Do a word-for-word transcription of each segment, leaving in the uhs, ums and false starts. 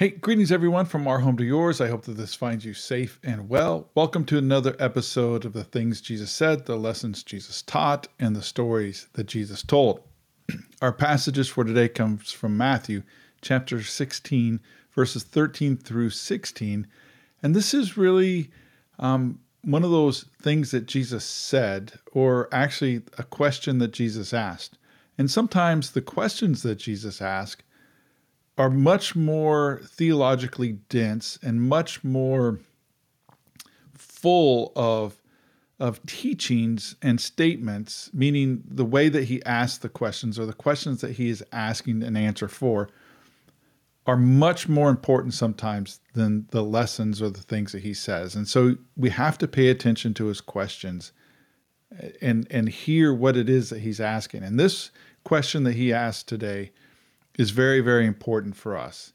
Hey, greetings everyone from our home to yours. I hope that this finds you safe and well. Welcome to another episode of the things Jesus said, the lessons Jesus taught, and the stories that Jesus told. Our passages for today comes from Matthew chapter sixteen, verses thirteen through sixteen. And this is really um, one of those things that Jesus said, or actually a question that Jesus asked. And sometimes the questions that Jesus asked are much more theologically dense and much more full of, of teachings and statements, meaning the way that he asks the questions or the questions that he is asking an answer for are much more important sometimes than the lessons or the things that he says. And so we have to pay attention to his questions and, and hear what it is that he's asking. And this question that he asked today is very, very important for us.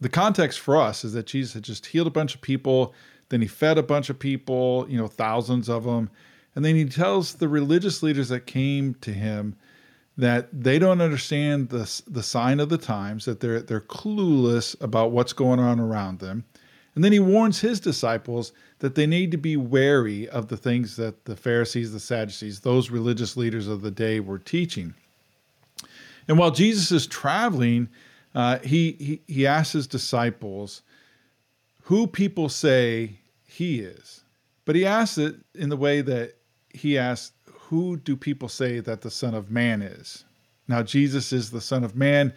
The context for us is that Jesus had just healed a bunch of people, then he fed a bunch of people, you know, thousands of them. And then he tells the religious leaders that came to him that they don't understand the, the sign of the times, that they're, they're clueless about what's going on around them. And then he warns his disciples that they need to be wary of the things that the Pharisees, the Sadducees, those religious leaders of the day were teaching. And while Jesus is traveling, uh, he, he he asks his disciples who people say he is. But he asks it in the way that he asks, who do people say that the Son of Man is? Now, Jesus is the Son of Man.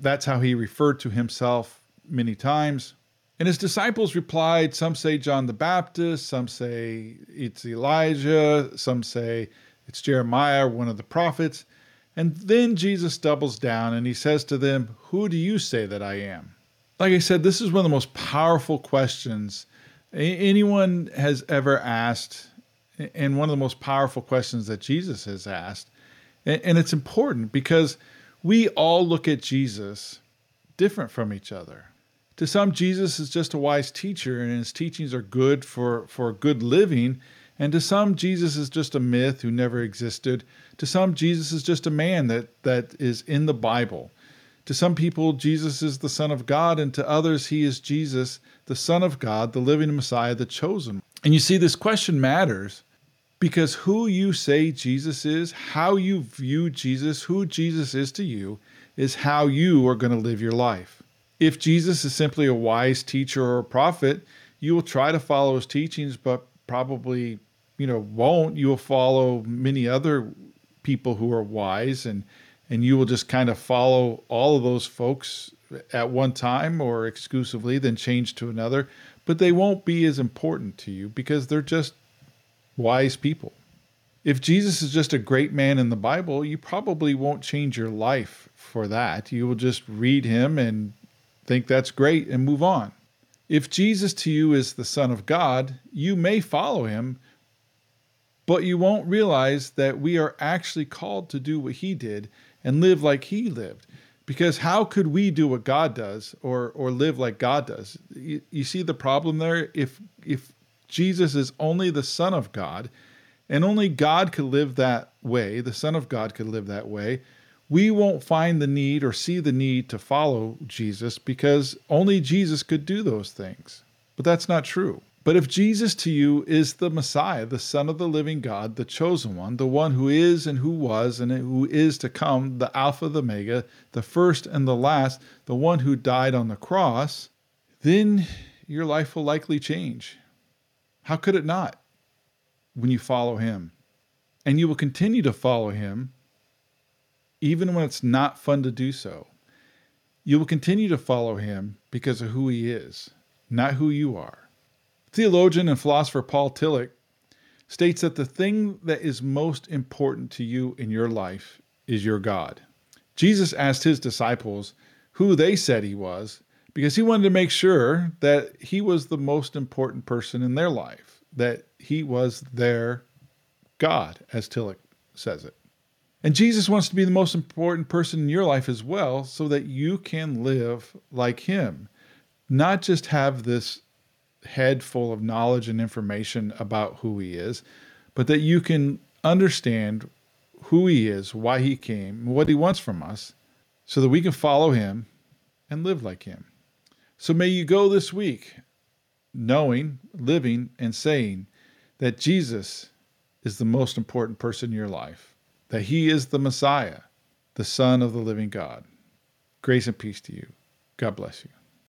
That's how he referred to himself many times. And his disciples replied, some say John the Baptist, some say it's Elijah, some say it's Jeremiah, one of the prophets. And then Jesus doubles down and he says to them, who do you say that I am? Like I said, this is one of the most powerful questions anyone has ever asked, and one of the most powerful questions that Jesus has asked. And it's important because we all look at Jesus different from each other. To some, Jesus is just a wise teacher and his teachings are good for, for good living. And to some, Jesus is just a myth who never existed. To some, Jesus is just a man that, that is in the Bible. To some people, Jesus is the Son of God, and to others, he is Jesus, the Son of God, the living Messiah, the chosen. And you see, this question matters because who you say Jesus is, how you view Jesus, who Jesus is to you, is how you are going to live your life. If Jesus is simply a wise teacher or a prophet, you will try to follow his teachings, but probably, you know, won't. You will follow many other people who are wise, and, and you will just kind of follow all of those folks at one time or exclusively, then change to another. But they won't be as important to you because they're just wise people. If Jesus is just a great man in the Bible, you probably won't change your life for that. You will just read him and think that's great and move on. If Jesus to you is the Son of God, you may follow him, but you won't realize that we are actually called to do what he did and live like he lived. Because how could we do what God does or or live like God does? You, you see the problem there? If, if Jesus is only the Son of God, and only God could live that way, the Son of God could live that way, we won't find the need or see the need to follow Jesus because only Jesus could do those things. But that's not true. But if Jesus to you is the Messiah, the Son of the living God, the chosen one, the one who is and who was and who is to come, the Alpha, the Omega, the first and the last, the one who died on the cross, then your life will likely change. How could it not when you follow him? And you will continue to follow him even when it's not fun to do so. You will continue to follow him because of who he is, not who you are. Theologian and philosopher Paul Tillich states that the thing that is most important to you in your life is your God. Jesus asked his disciples who they said he was because he wanted to make sure that he was the most important person in their life, that he was their God, as Tillich says it. And Jesus wants to be the most important person in your life as well, so that you can live like him, not just have this head full of knowledge and information about who he is, but that you can understand who he is, why he came, what he wants from us, so that we can follow him and live like him. So may you go this week knowing, living, and saying that Jesus is the most important person in your life, that he is the Messiah, the Son of the living God. Grace and peace to you. God bless you.